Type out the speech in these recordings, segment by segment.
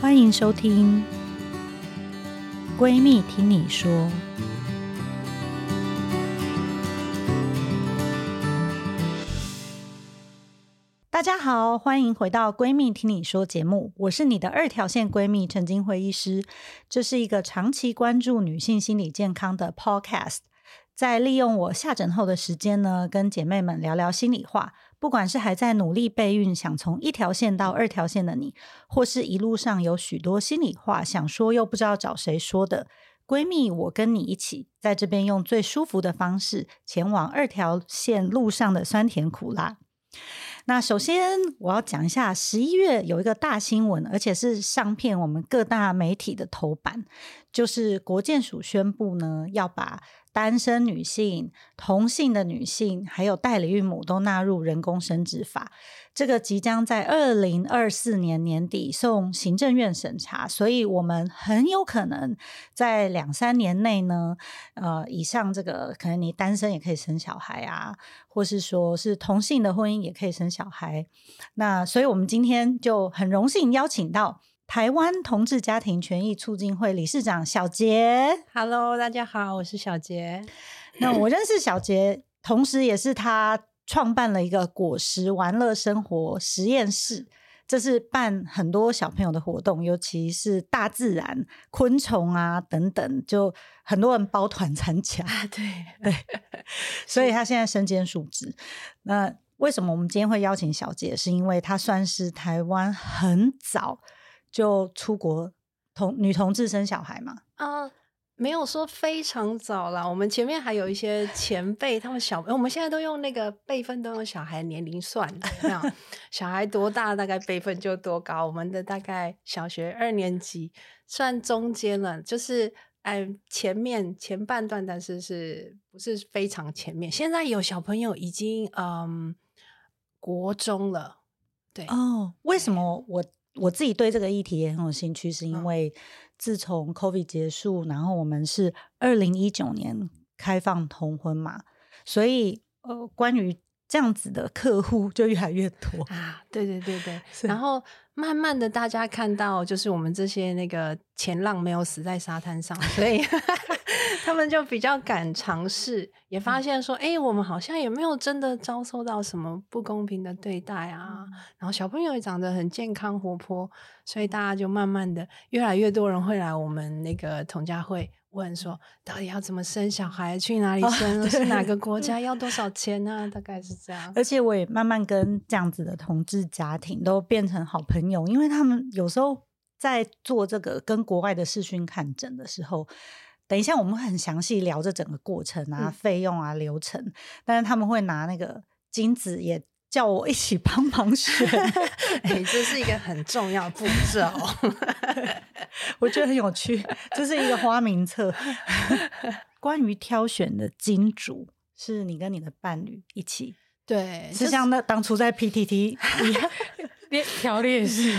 欢迎收听《闺蜜听你说》。大家好，欢迎回到《闺蜜听你说》节目，我是你的2条线闺蜜陈菁徽医师。这是一个长期关注女性心理健康的 podcast， 在利用我下诊后的时间呢，跟姐妹们聊聊心里话。不管是还在努力备孕，想从1条线到2条线的你，或是一路上有许多心里话想说又不知道找谁说的闺蜜，我跟你一起在这边用最舒服的方式前往2条线路上的酸甜苦辣。那首先我要讲一下11月有一个大新闻，而且是上遍我们各大媒体的头版，就是国健署宣布呢，要把单身女性、同性的女性还有代理孕母都纳入人工生殖法，这个即将在2024年年底送行政院审查，所以我们很有可能在2-3年内呢，以上这个可能你单身也可以生小孩啊，或是说是同性的婚姻也可以生小孩。那所以我们今天就很荣幸邀请到台湾同志家庭权益促进会理事长小杰。 Hello， 大家好，我是小杰。那我认识小杰同时也是他创办了一个果实玩乐生活实验室，这是办很多小朋友的活动，尤其是大自然昆虫啊等等，就很多人包团参加对所以他现在身兼数职。那为什么我们今天会邀请小杰，是因为他算是台湾很早就出国女同志生小孩嘛？没有说非常早啦，我们前面还有一些前辈，他们我们现在都用那个辈分，都用小孩年龄算有没有小孩多大大概辈分就多高，我们的大概小学2年级算中间了，就是前半段，但是不是非常前面。现在有小朋友已经国中了。对哦，为什么我自己对这个议题也很有兴趣，是因为自从 COVID 结束，然后我们是2019年开放同婚嘛，所以关于这样子的客户就越来越多啊。对，然后慢慢的大家看到，就是我们这些那个前浪没有死在沙滩上，所以他们就比较敢尝试，也发现说我们好像也没有真的遭受到什么不公平的对待啊，然后小朋友也长得很健康活泼，所以大家就慢慢的越来越多人会来我们那个同家会问说到底要怎么生小孩，去哪里生，是哪个国家，要多少钱啊大概是这样。而且我也慢慢跟这样子的同志家庭都变成好朋友，因为他们有时候在做这个跟国外的视讯看诊的时候，等一下我们会很详细聊这整个过程啊，费用啊，流程，但是他们会拿那个精子也叫我一起帮忙选这是一个很重要的步骤我觉得很有趣，这是一个花名册关于挑选的金主是你跟你的伴侣一起，对，是像那当初在 PTT 条例是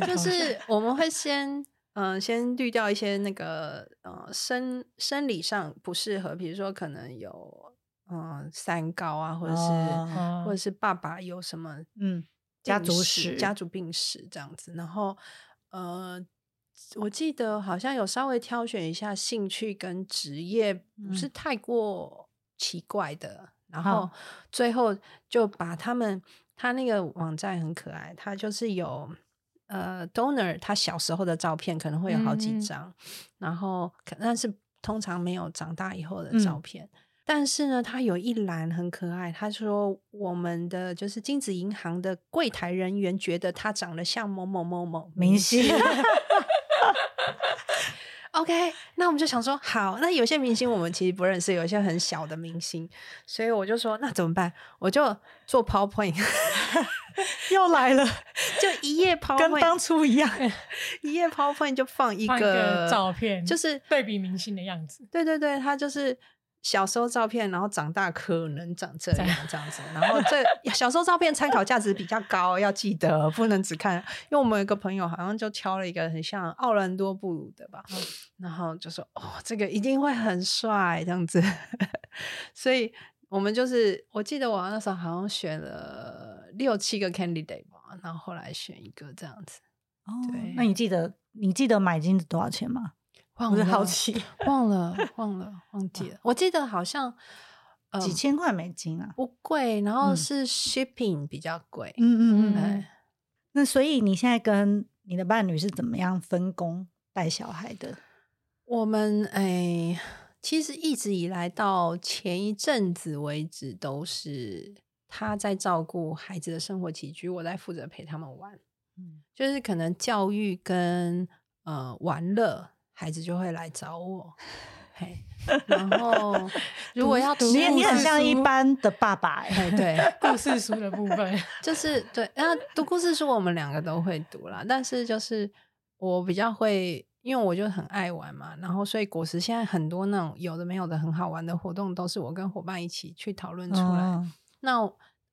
就是我们会先滤掉一些那个生理上不适合，比如说可能有3高啊，或者是爸爸有什么家族病史这样子，然后我记得好像有稍微挑选一下兴趣跟职业不是太过奇怪的，然后最后就把他那个网站很可爱，他就是有donor 他小时候的照片，可能会有好几张，然后但是通常没有长大以后的照片。但是呢，他有一栏很可爱，他说我们的就是精子银行的柜台人员觉得他长得像某某某某明星OK， 那我们就想说好，那有些明星我们其实不认识，有些很小的明星，所以我就说那怎么办，我就做 PowerPoint 又来了，就一页 PowerPoint 跟当初一样一页 PowerPoint 就放一个照片，就是对比明星的样子。对对对，他就是小时候照片，然后长大可能长这样这样子，然后这小时候照片参考价值比较高，要记得不能只看。因为我们有一个朋友好像就挑了一个很像奥兰多布鲁的吧，然后就说哦，这个一定会很帅这样子。所以我们就是我记得我那时候好像选了6-7个 candidate 吧，然后后来选一个这样子。哦，对，那你记得买金子多少钱吗？我是好奇，忘记了。我记得好像几千块美金啊，不贵，然后是 shipping 比较贵。那所以你现在跟你的伴侣是怎么样分工带小孩的？我们其实一直以来到前一阵子为止，都是他在照顾孩子的生活起居，我在负责陪他们玩。就是可能教育跟玩乐。孩子就会来找我，然后如果要读，你很像一般的爸爸对，故事书的部分就是对，那读故事书我们两个都会读啦，但是就是我比较会，因为我就很爱玩嘛，然后所以果实现在很多那种有的没有的很好玩的活动，都是我跟伙伴一起去讨论出来。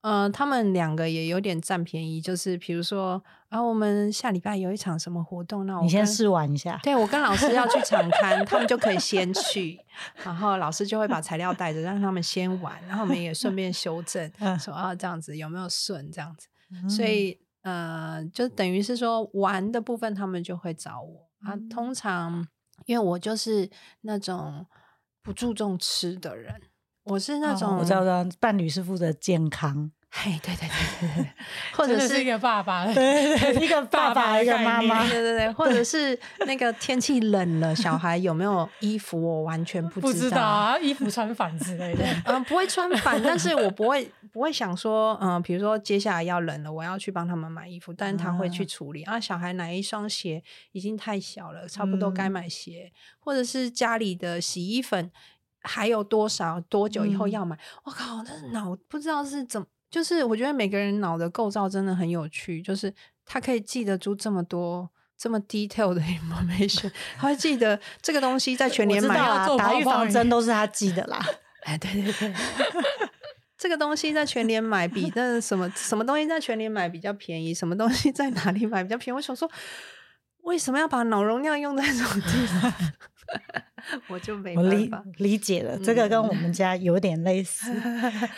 那他们两个也有点占便宜，就是比如说我们下礼拜有一场什么活动，那我你先试玩一下。对，我跟老师要去场勘，他们就可以先去，然后老师就会把材料带着让他们先玩，然后我们也顺便修正说这样子有没有顺这样子。所以就等于是说玩的部分他们就会找我通常因为我就是那种不注重吃的人，我是那种我知道伴侣是负责健康，对对对对，或者是一个爸爸，对一个爸爸一个妈妈，对对对，或者是那个天气冷了，小孩有没有衣服我完全不知道衣服穿反之类的，不会穿反，但是我不会想说，比如说接下来要冷了，我要去帮他们买衣服，但是他会去处理小孩哪一双鞋已经太小了，差不多该买鞋，或者是家里的洗衣粉。还有多久以后要买？我靠，那脑不知道是怎么，就是我觉得每个人脑的构造真的很有趣，就是他可以记得住这么多这么 detail 的 information， 他会记得这个东西在全联买打预防针都是他记得啦。对对对，这个东西在全联买比那什么东西在全联买比较便宜，什么东西在哪里买比较便宜？我想说，为什么要把脑容量用在这种地方？我就没办法，我理解了，这个跟我们家有点类似。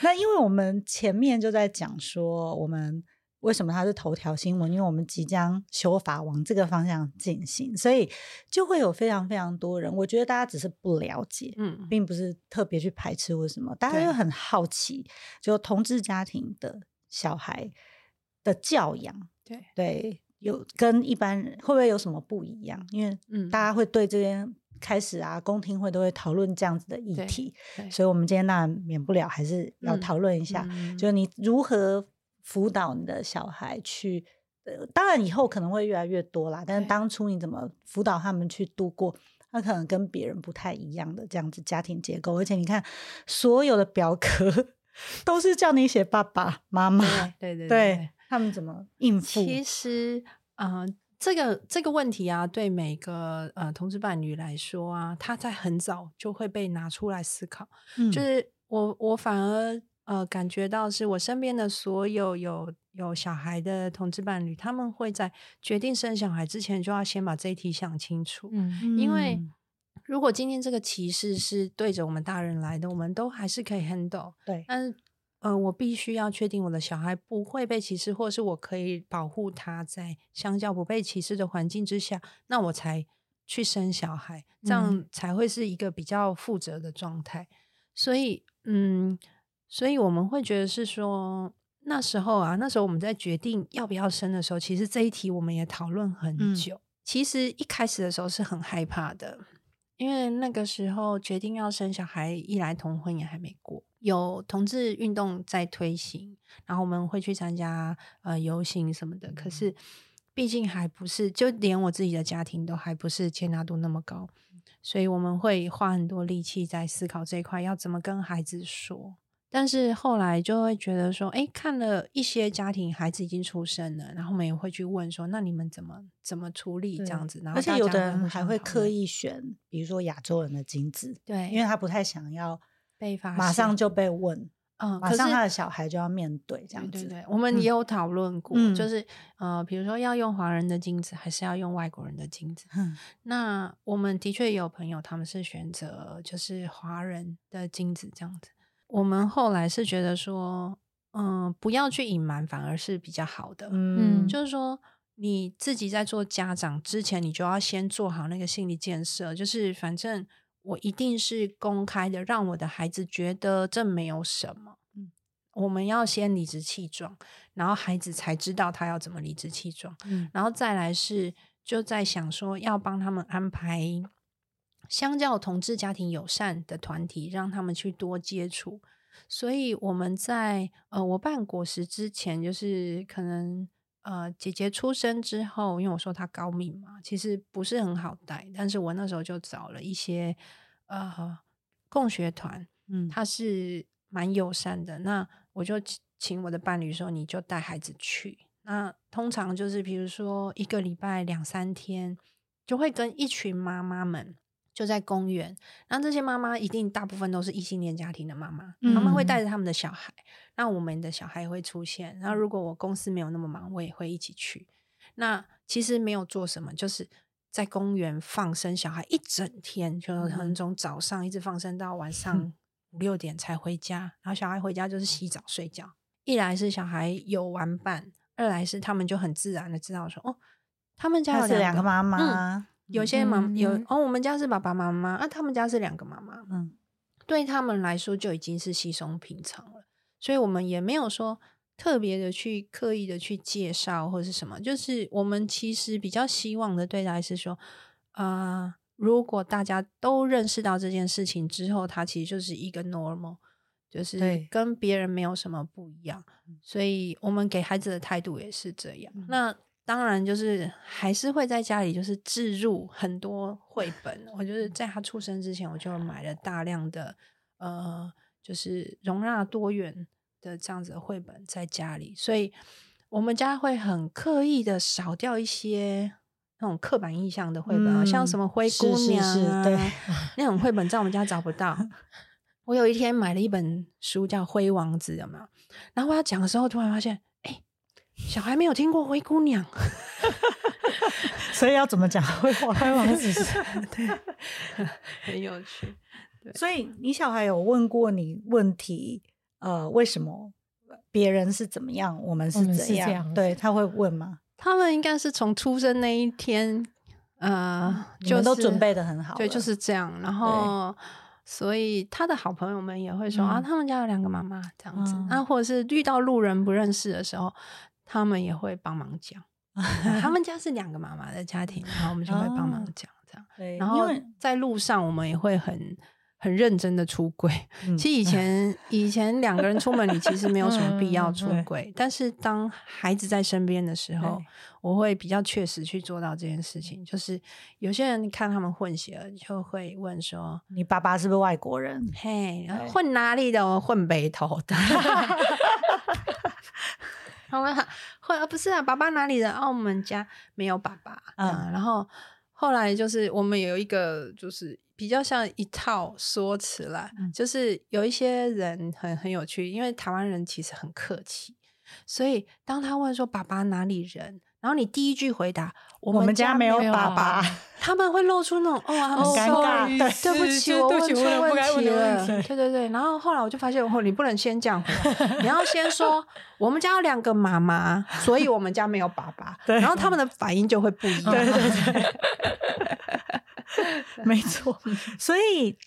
那因为我们前面就在讲说我们为什么它是头条新闻，因为我们即将修法往这个方向进行，所以就会有非常非常多人，我觉得大家只是不了解，并不是特别去排斥或什么，大家就很好奇就同志家庭的小孩的教养，对有跟一般人会不会有什么不一样，因为大家会对这边开始公听会都会讨论这样子的议题，所以我们今天当然免不了还是要讨论一下，就是你如何辅导你的小孩去当然以后可能会越来越多啦，但是当初你怎么辅导他们去度过他可能跟别人不太一样的这样子家庭结构，而且你看所有的表格都是叫你写爸爸妈妈，对他们怎么应付。其实这个问题对每个同志伴侣来说他在很早就会被拿出来思考。就是我反而感觉到是我身边的所有有小孩的同志伴侣，他们会在决定生小孩之前就要先把这一题想清楚。因为如果今天这个歧视是对着我们大人来的，我们都还是可以 handle。对，但是我必须要确定我的小孩不会被歧视，或是我可以保护他在相较不被歧视的环境之下，那我才去生小孩，这样才会是一个比较负责的状态。所以我们会觉得是说那时候我们在决定要不要生的时候，其实这一题我们也讨论很久。其实一开始的时候是很害怕的，因为那个时候决定要生小孩，一来同婚也还没过，有同志运动在推行，然后我们会去参加游行什么的，可是毕竟还不是，就连我自己的家庭都还不是接纳度那么高，所以我们会花很多力气在思考这一块要怎么跟孩子说，但是后来就会觉得说，哎，看了一些家庭孩子已经出生了，然后我们也会去问说，那你们怎么处理这样子，然后而且有的人还会刻意选比如说亚洲人的精子，对，因为他不太想要被发现马上就被问，马上他的小孩就要面对这样子。对对对，我们也有讨论过，就是比如说要用华人的精子还是要用外国人的精子，那我们的确也有朋友他们是选择就是华人的精子这样子。我们后来是觉得说不要去隐瞒反而是比较好的，就是说你自己在做家长之前你就要先做好那个心理建设，就是反正我一定是公开的让我的孩子觉得这没有什么，我们要先理直气壮，然后孩子才知道他要怎么理直气壮，然后再来是就在想说要帮他们安排相较同志家庭友善的团体，让他们去多接触。所以我们在我办果实之前，就是可能姐姐出生之后，因为我说她高敏嘛，其实不是很好带，但是我那时候就找了一些共学团，她是蛮友善的，那我就请我的伴侣说你就带孩子去，那通常就是比如说一个礼拜2-3天就会跟一群妈妈们就在公园，那这些妈妈一定大部分都是异性恋家庭的妈妈，妈妈会带着他们的小孩，那我们的小孩会出现，那如果我公司没有那么忙我也会一起去。那其实没有做什么，就是在公园放生小孩一整天，就从早上一直放生到晚上5-6点才回家，然后小孩回家就是洗澡睡觉，一来是小孩有玩伴，二来是他们就很自然的知道说哦，他们家有两个妈妈，有些妈妈有我们家是爸爸妈妈，他们家是2个妈妈，对他们来说就已经是稀松平常了，所以我们也没有说特别的去刻意的去介绍或是什么，就是我们其实比较希望的对待是说如果大家都认识到这件事情之后，它其实就是一个 normal， 就是跟别人没有什么不一样，所以我们给孩子的态度也是这样。那当然就是还是会在家里就是置入很多绘本，我就是在他出生之前我就买了大量的就是容纳多元的这样子的绘本在家里，所以我们家会很刻意的少掉一些那种刻板印象的绘本，像什么灰姑娘啊，是对那种绘本在我们家找不到。我有一天买了一本书叫《灰王子》，有没有？然后我要讲的时候突然发现小孩没有听过灰姑娘，所以要怎么讲灰王子？对，很有趣。对，所以你小孩有问过你问题，为什么别人是怎么样，我们是怎样？对，他会问吗？他们应该是从出生那一天，你们都准备得很好了，对，就是这样。然后。所以他的好朋友们也会说他们家有2个妈妈这样子，或者是遇到路人不认识的时候他们也会帮忙讲他们家是2个妈妈的家庭，然后我们就会帮忙讲这样。对，然后在路上我们也会很认真的出柜，其实以前2个人出门你其实没有什么必要出柜，但是当孩子在身边的时候我会比较确实去做到这件事情。就是有些人看他们混血了就会问说你爸爸是不是外国人，嘿，混哪里的？我混北投的他们混不是啊，爸爸哪里的？澳门家没有爸爸然后后来就是我们有一个就是比较像一套说辞啦，就是有一些人很有趣，因为台湾人其实很客气，所以当他问说爸爸哪里人，然后你第一句回答我们家没有爸爸，他们会露出那种很尴尬，对不起我问错问题了，对对对。然后后来我就发现你不能先讲你要先说我们家有2个妈妈所以我们家没有爸爸然后他们的反应就会不一样，对对对没错。所以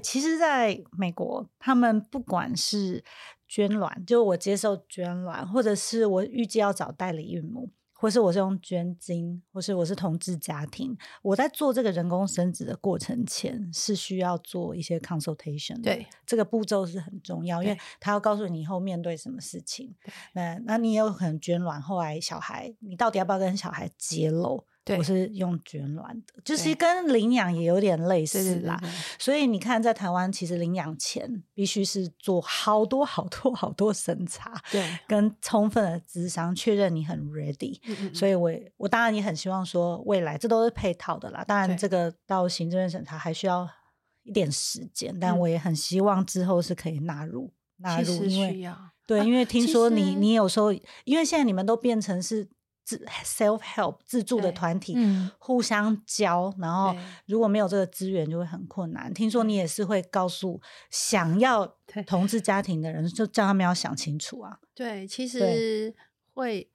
其实在美国他们不管是捐卵，就我接受捐卵，或者是我预计要找代理孕母，或是我是用捐精，或是我是同志家庭，我在做这个人工生殖的过程前是需要做一些 consultation 的，对，这个步骤是很重要，因为他要告诉你以后面对什么事情。那你也有可能捐卵后来小孩你到底要不要跟小孩揭露我是用卷卵的，就是跟领养也有点类似啦。对对对对，所以你看在台湾其实领养前必须是做好多审查，对，跟充分的咨商确认你很 ready。 所以我当然也很希望说未来这都是配套的啦，当然这个到行政院审查还需要一点时间，但我也很希望之后是可以纳入，其实需要，对，因为听说你有时候，因为现在你们都变成是self help 自助的团体，互相教，然后如果没有这个资源就会很困难。听说你也是会告诉想要同志家庭的人，就叫他们要想清楚啊。对，其实会，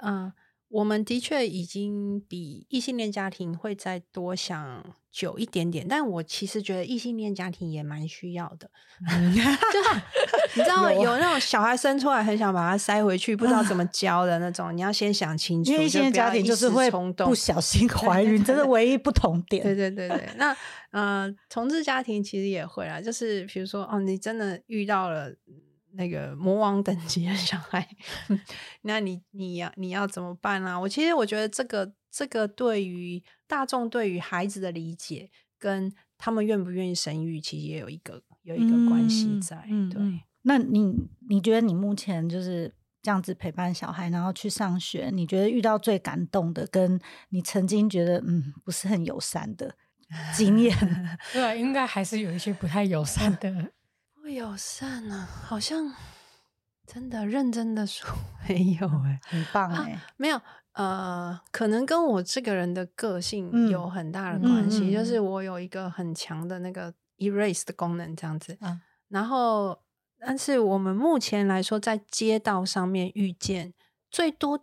我们的确已经比异性恋家庭会再多想久一点点，但我其实觉得异性恋家庭也蛮需要的。你知道有那种小孩生出来很想把他塞回去不知道怎么教的那种，你要先想清楚，因为异性恋家庭就是会不小心怀孕，这是唯一不同点。对对对对，那同志家庭其实也会啦，就是比如说你真的遇到了那个魔王等级的小孩，那你要怎么办啊？我觉得这个对于大众对于孩子的理解跟他们愿不愿意生育其实也有一个关系在。对，那你觉得你目前就是这样子陪伴小孩然后去上学，你觉得遇到最感动的跟你曾经觉得不是很友善的经验？对啊，应该还是有一些不太友善的。不友善啊，好像真的认真的说没有很棒没有，可能跟我这个人的个性有很大的关系，就是我有一个很强的那个 erase 的功能这样子，然后但是我们目前来说在街道上面遇见最多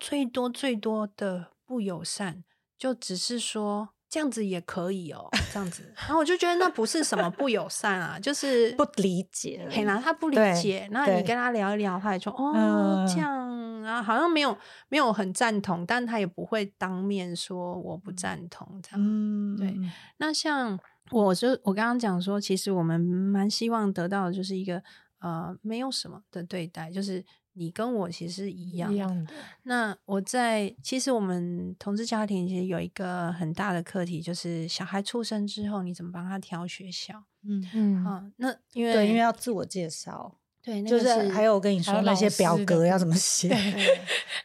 的不友善就只是说这样子也可以这样子，然后我就觉得那不是什么不友善啊，就是不理解了，他不理解，那你跟他聊一聊，他也说这样啊，好像没有很赞同，但他也不会当面说我不赞同这样。对，那像我刚刚讲说，其实我们蛮希望得到的就是一个没有什么的对待，就是你跟我其实一样的。那其实我们同志家庭其实有一个很大的课题，就是小孩出生之后你怎么帮他挑学校。那因为要自我介绍，对，那个就是还有我跟你说那些表格要怎么写，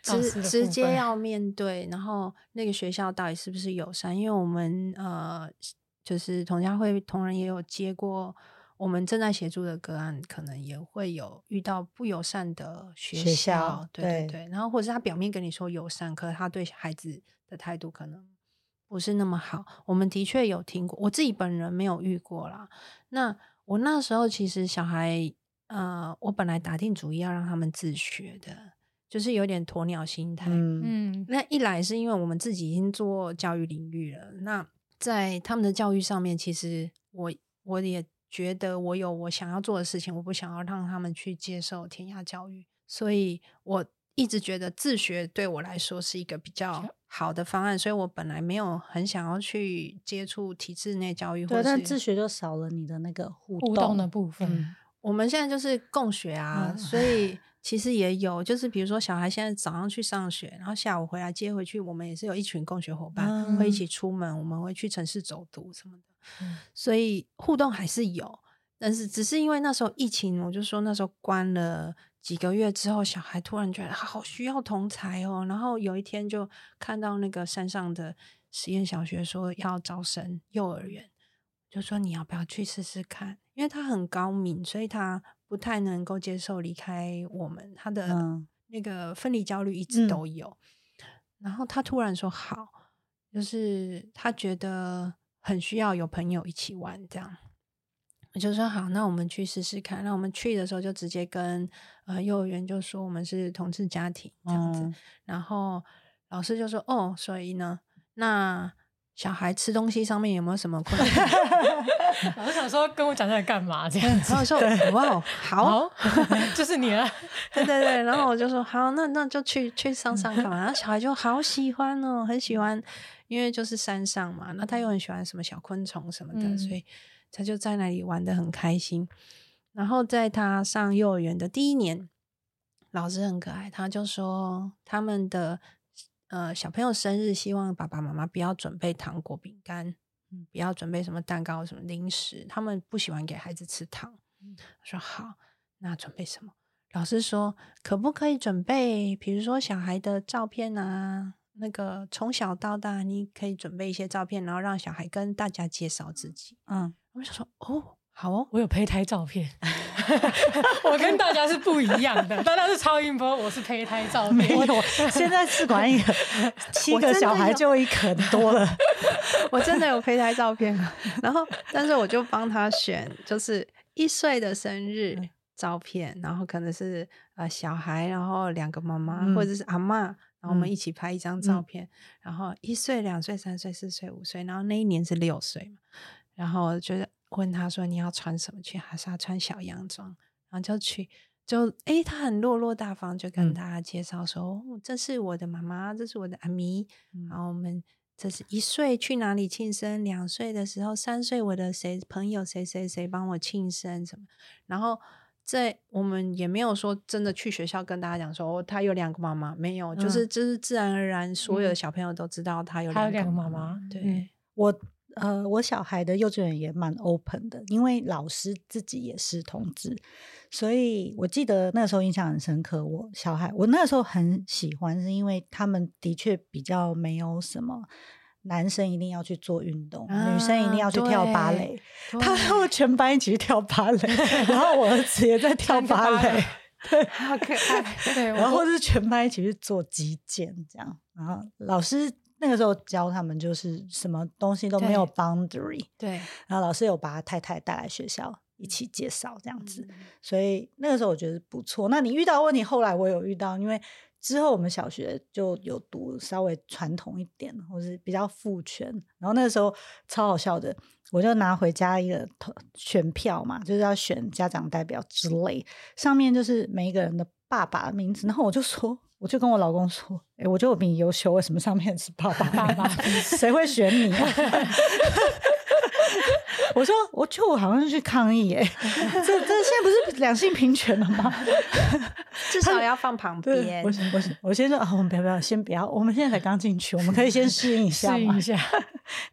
直接要面对，然后那个学校到底是不是友善？因为我们就是同家会同仁也有接过。我们正在协助的个案可能也会有遇到不友善的学校，对，然后或者是他表面跟你说友善，可是他对孩子的态度可能不是那么好，我们的确有听过，我自己本人没有遇过啦。那我那时候其实小孩我本来打定主意要让他们自学的，就是有点鸵鸟心态。那一来是因为我们自己已经做教育领域了，那在他们的教育上面其实我也觉得我有我想要做的事情，我不想要让他们去接受填鸭教育，所以我一直觉得自学对我来说是一个比较好的方案，所以我本来没有很想要去接触体制内教育，对，但自学就少了你的那个互动的部分。我们现在就是共学啊，所以其实也有，就是比如说小孩现在早上去上学，然后下午回来接回去，我们也是有一群共学伙伴，会一起出门，我们会去城市走读什么的，所以互动还是有，但是只是因为那时候疫情，我就说那时候关了几个月之后，小孩突然觉得好需要同才然后有一天就看到那个山上的实验小学说要招生幼儿园，就说你要不要去试试看，因为他很高敏，所以他不太能够接受离开我们，他的那个分离焦虑一直都有，然后他突然说好，就是他觉得很需要有朋友一起玩这样。我就说好，那我们去试试看。那我们去的时候就直接跟幼儿园就说我们是同志家庭这样子，然后老师就说所以呢那小孩吃东西上面有没有什么困难？我想说跟我讲这干嘛这样子，然后说哇好就是你了，对对对，然后我就说好，那就去上看嘛。然后小孩就好喜欢很喜欢，因为就是山上嘛，那他又很喜欢什么小昆虫什么的，所以他就在那里玩得很开心。然后在他上幼儿园的第一年，老师很可爱，他就说他们的小朋友生日希望爸爸妈妈不要准备糖果饼干，不要准备什么蛋糕什么零食，他们不喜欢给孩子吃糖。我说好，那准备什么？老师说可不可以准备比如说小孩的照片啊，那个从小到大你可以准备一些照片，然后让小孩跟大家介绍自己。我就说哦好哦，我有胚胎照片我跟大家是不一样的大家是超音波，我是胚胎照片。没有，现在试管一个7个小孩就一个多了我真的有胚胎照片然后但是我就帮他选就是1岁的生日照片，然后可能是小孩，然后2个妈妈、或者是阿嬷，然后我们一起拍一张照片，然后1岁2岁3岁4岁5岁，然后那一年是6岁嘛，然后就是问他说你要穿什么去，还是要穿小洋装，然后就去就诶他很落落大方就跟大家介绍说、这是我的妈妈，这是我的阿咪、然后我们这是1岁去哪里庆生，2岁的时候3岁我的谁朋友谁谁谁帮我庆生什么，然后这我们也没有说真的去学校跟大家讲说、他有2个妈妈，没有，就是自然而然所有的小朋友都知道他有两个妈妈。对、我小孩的幼稚园也蛮 open 的，因为老师自己也是同志，所以我记得那个时候印象很深刻。我那个时候很喜欢是因为他们的确比较没有什么男生一定要去做运动、女生一定要去跳芭蕾，他们全班一起去跳芭蕾然后我儿子也在跳芭蕾对，好可爱对，然后或是全班一起去做击剑这样，然后老师那个时候教他们就是什么东西都没有 boundary， 对，然后老师有把太太带来学校一起介绍这样子、所以那个时候我觉得不错。那你遇到问题，后来我有遇到，因为之后我们小学就有读稍微传统一点或是比较父权，然后那个时候超好笑的，我就拿回家一个选票嘛，就是要选家长代表之类，上面就是每一个人的爸爸的名字，然后我就跟我老公说我觉得我比你优秀，为什么上面是爸爸谁会选你啊我说我觉得我好像是去抗议这现在不是两性平权了吗至少要放旁边我先说我们不要先不要，我们现在才刚进去，我们可以先适应一下嘛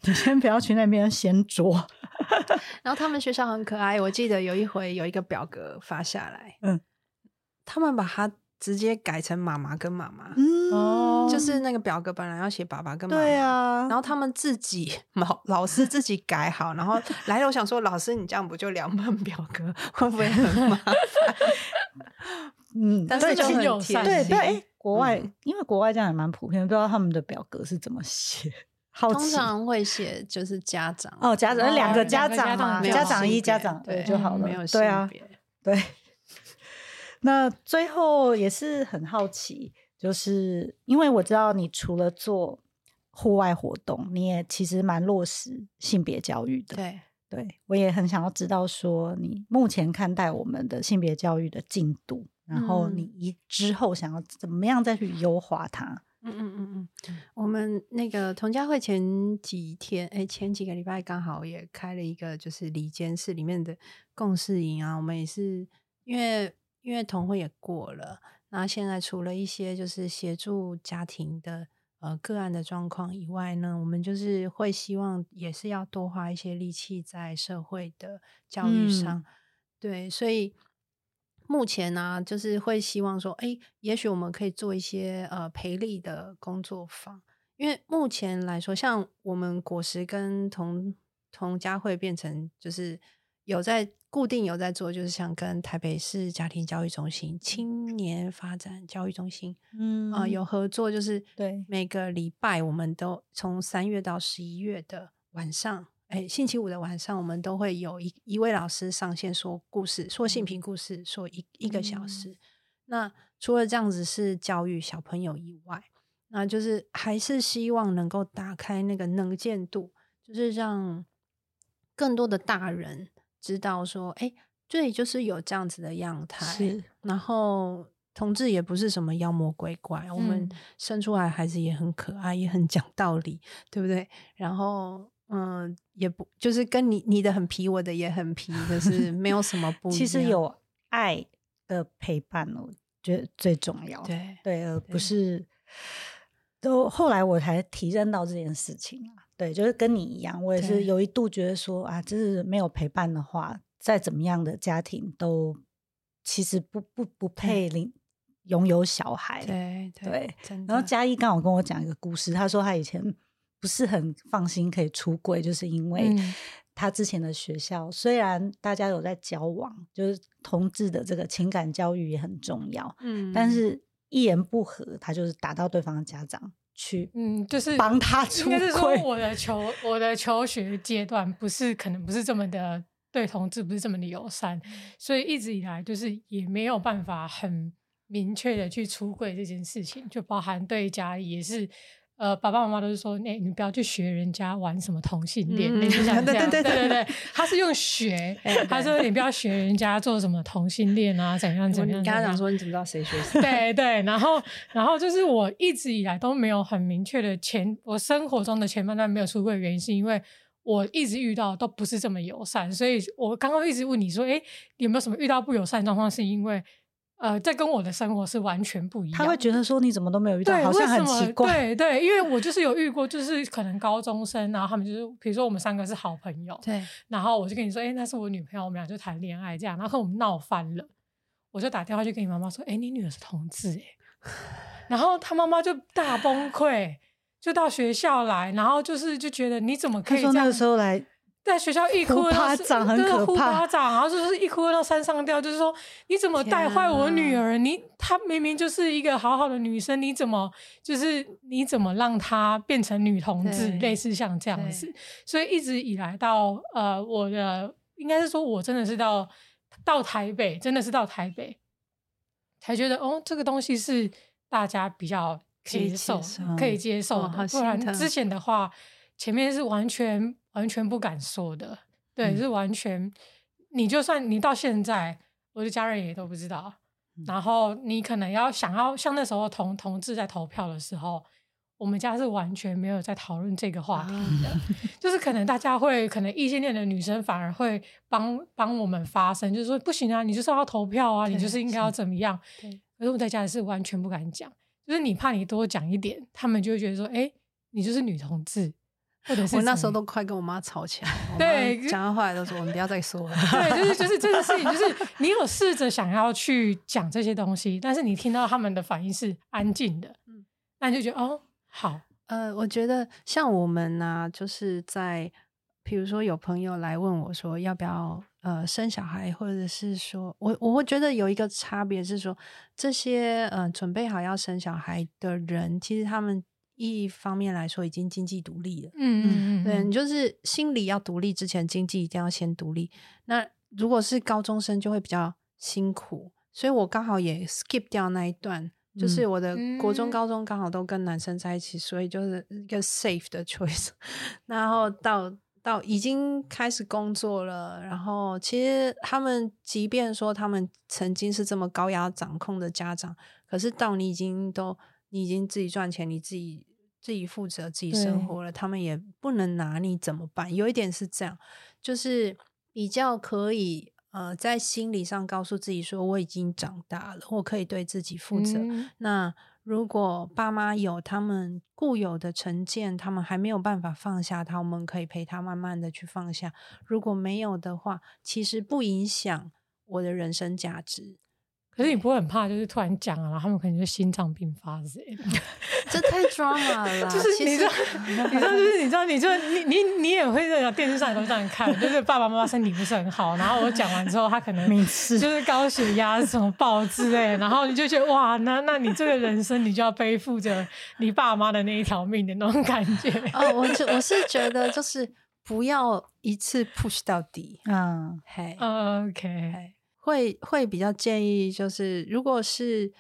你先不要去那边先啄然后他们学校很可爱，我记得有一回有一个表格发下来，他们把它直接改成妈妈跟妈妈，就是那个表格本来要写爸爸跟妈妈，对啊，然后他们自己老师自己改好，然后来了我想说老师你这样不就2份表格会不会很麻烦但是就很贴心。对，但国外、因为国外这样也蛮普遍，不知道他们的表格是怎么写，通常会写就是家长家长2个家长嘛，家长1家长2就好了，没有性别，对。那最后也是很好奇，就是因为我知道你除了做户外活动，你也其实蛮落实性别教育的。对，我也很想要知道说你目前看待我们的性别教育的进度，然后你之后想要怎么样再去优化它。我们那个同家会前几个礼拜刚好也开了一个就是理监室里面的共事营啊，我们也是因为同婚也过了，那现在除了一些就是协助家庭的个案的状况以外呢，我们就是会希望也是要多花一些力气在社会的教育上。对，所以目前呢，就是会希望说也许我们可以做一些培力的工作坊，因为目前来说像我们果实跟同家会变成就是有在固定有在做，就是像跟台北市家庭教育中心、青年发展教育中心有合作，就是每个礼拜我们都从3月到11月的晚上星期5的晚上，我们都会有一位老师上线说故事，说性平故事，说一个小时。那除了这样子是教育小朋友以外，那就是还是希望能够打开那个能见度，就是让更多的大人知道说对，就是有这样子的样态，是，然后同志也不是什么妖魔鬼怪，我们生出来孩子也很可爱，也很讲道理，对不对？然后也不就是跟你的很皮，我的也很皮，就是没有什么不一样其实有爱的陪伴，我觉得最重要。对，而不是都后来我才体认到这件事情啊。对，就是跟你一样，我也是有一度觉得说啊，就是没有陪伴的话，再怎么样的家庭都其实不配拥有小孩。对 对，然后嘉义刚好跟我讲一个故事，他说他以前不是很放心可以出柜，就是因为他之前的学校、虽然大家有在交往，就是同志的这个情感教育也很重要，但是一言不合他就是打到对方的家长去，就是帮他出柜。应该是说我的求学阶段不是，可能不是这么的对同志不是这么的友善，所以一直以来就是也没有办法很明确的去出柜这件事情，就包含对家里也是，爸爸妈妈都是说，你不要去学人家玩什么同性恋，就像这样，对，他是用学，他说你不要学人家做什么同性恋啊，怎样怎样。你跟他讲说你怎么知道谁学谁？对，然后就是我一直以来都没有很明确的我生活中的前半段没有出柜的原因，是因为我一直遇到都不是这么友善，所以我刚刚一直问你说，有没有什么遇到不友善的状况，是因为这跟我的生活是完全不一样。他会觉得说你怎么都没有遇到，好像很奇怪。对，因为我就是有遇过，就是可能高中生，然后他们就是比如说我们三个是好朋友，对，然后我就跟你说，那是我女朋友，我们俩就谈恋爱这样，然后我们闹翻了，我就打电话去跟你妈妈说，你女儿是同志然后他妈妈就大崩溃，就到学校来，然后就觉得你怎么可以这样。他说那个时候来。在学校一哭巴掌很可怕，呼巴掌，然后就是一哭到山上吊，就是说你怎么带坏我女儿？她明明就是一个好好的女生，你怎么让她变成女同志？类似像这样子，所以一直以来到我的应该是说，我真的是到台北，真的是到台北才觉得这个东西是大家比较可以接受的，不然之前的话，前面是完全不敢说的，对，是完全。你就算你到现在，我的家人也都不知道。然后你可能想要像那时候同志在投票的时候，我们家是完全没有在讨论这个话题的。就是可能大家会，可能异性恋的女生反而会帮我们发声，就是说不行啊，你就是要投票啊，你就是应该要怎么样。可是我在家里是完全不敢讲，就是你怕你多讲一点，他们就会觉得说，你就是女同志。我那时候都快跟我妈吵起来，对，讲到后来都说我们不要再说了。对，就是这件事情，就是你有试着想要去讲这些东西，但是你听到他们的反应是安静的，那你就觉得好。我觉得像我们啊，就是在比如说有朋友来问我说要不要生小孩，或者是说我会觉得有一个差别是说，这些准备好要生小孩的人，其实他们。一方面来说已经经济独立了，对，你就是心理要独立之前，经济一定要先独立。那如果是高中生就会比较辛苦，所以我刚好也 skip 掉那一段，就是我的国中高中刚好都跟男生在一起，所以就是一个 safe 的 choice 然后到已经开始工作了，然后其实他们即便说他们曾经是这么高压掌控的家长，可是到你已经自己赚钱，你自己负责自己生活了，他们也不能拿你怎么办。有一点是这样，就是比较可以在心理上告诉自己说，我已经长大了，我可以对自己负责。那如果爸妈有他们固有的成见，他们还没有办法放下他，我们可以陪他慢慢的去放下。如果没有的话，其实不影响我的人生价值。可是你不会很怕就是突然讲啊，然后他们可能就心脏病发之类的这太 drama 了啦就是你也会在电视上都这样看就是爸爸妈妈身体不是很好，然后我讲完之后他可能就是高血压什么爆之类的，然后你就觉得哇，那你这个人生你就要背负着你爸妈的那一条命的那种感觉我是觉得就是不要一次 push 到底OK，会比较建议，就是如果是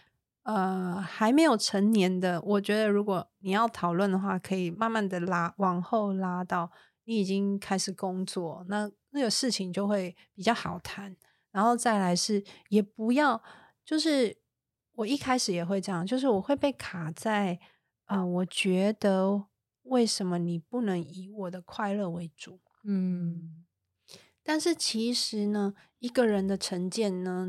还没有成年的，我觉得如果你要讨论的话，可以慢慢的往后拉到你已经开始工作，那个事情就会比较好谈。然后再来是也不要，就是我一开始也会这样，就是我会被卡在我觉得为什么你不能以我的快乐为主？但是其实呢，一个人的成见呢，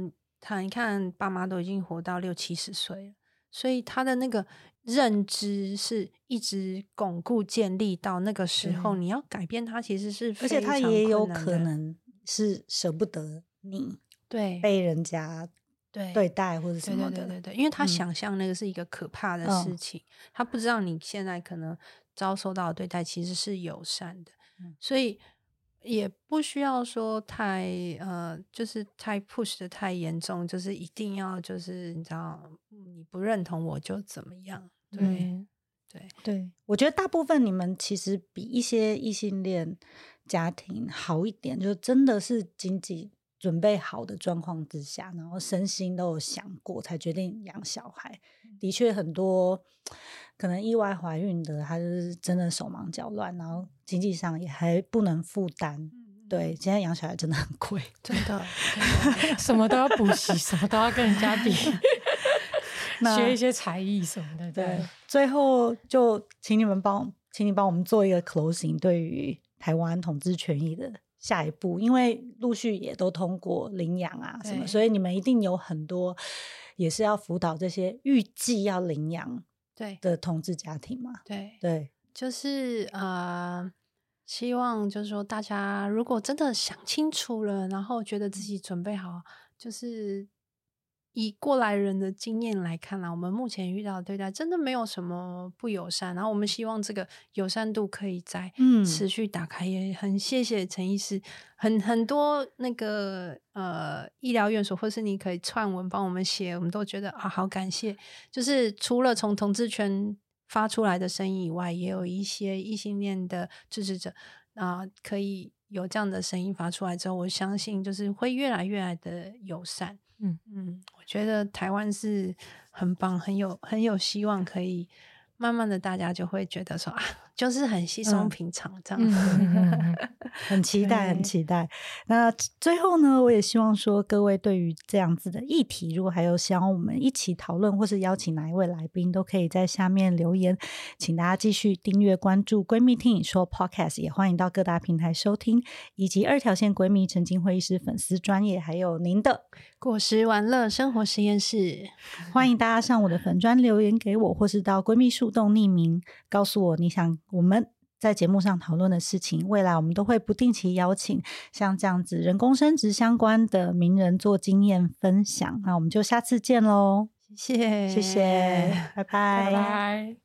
你看爸妈都已经活到60-70岁了，所以他的那个认知是一直巩固建立到那个时候，你要改变它其实是非常困难的，而且它也有可能是舍不得你对被人家对待或者什么的，对，因为他想象那个是一个可怕的事情，他不知道你现在可能遭受到的对待其实是友善的，所以也不需要说太就是太 push 的太严重，就是一定要就是你知道你不认同我就怎么样，对、对，我觉得大部分你们其实比一些异性恋家庭好一点，就真的是经济准备好的状况之下，然后身心都有想过才决定养小孩。的确很多可能意外怀孕的，他就是真的手忙脚乱，然后经济上也还不能负担。对，现在养小孩真的很贵，真的什么都要补习，什么都要跟人家比学一些才艺什么的。 对，最后就请你帮我们做一个 closing， 对于台湾同志权益的下一步，因为陆续也都通过领养啊什么，所以你们一定有很多也是要辅导这些预计要领养的同志家庭嘛。 对，就是希望就是说大家如果真的想清楚了，然后觉得自己准备好，就是以过来人的经验来看啦，我们目前遇到的对待真的没有什么不友善，然后我们希望这个友善度可以再持续打开，也很谢谢陈医师，很多那个医疗院所或是你可以串文帮我们写，我们都觉得啊好感谢，就是除了从同志圈发出来的声音以外，也有一些异性恋的支持者可以有这样的声音发出来之后，我相信就是会越来的友善。我觉得台湾是很棒，很有希望，可以慢慢的大家就会觉得说啊，就是很稀松平常这样子。很期待。那最后呢，我也希望说各位对于这样子的议题，如果还有想要我们一起讨论或是邀请哪一位来宾，都可以在下面留言，请大家继续订阅关注闺蜜听你说 Podcast， 也欢迎到各大平台收听，以及二条线闺蜜陈菁徽医师粉丝专页，还有您的果实玩乐生活实验室。欢迎大家上我的粉专留言给我，或是到闺蜜树洞匿名告诉我你想我们在节目上讨论的事情。未来我们都会不定期邀请像这样子人工生殖相关的名人做经验分享。那我们就下次见咯，谢谢，拜拜。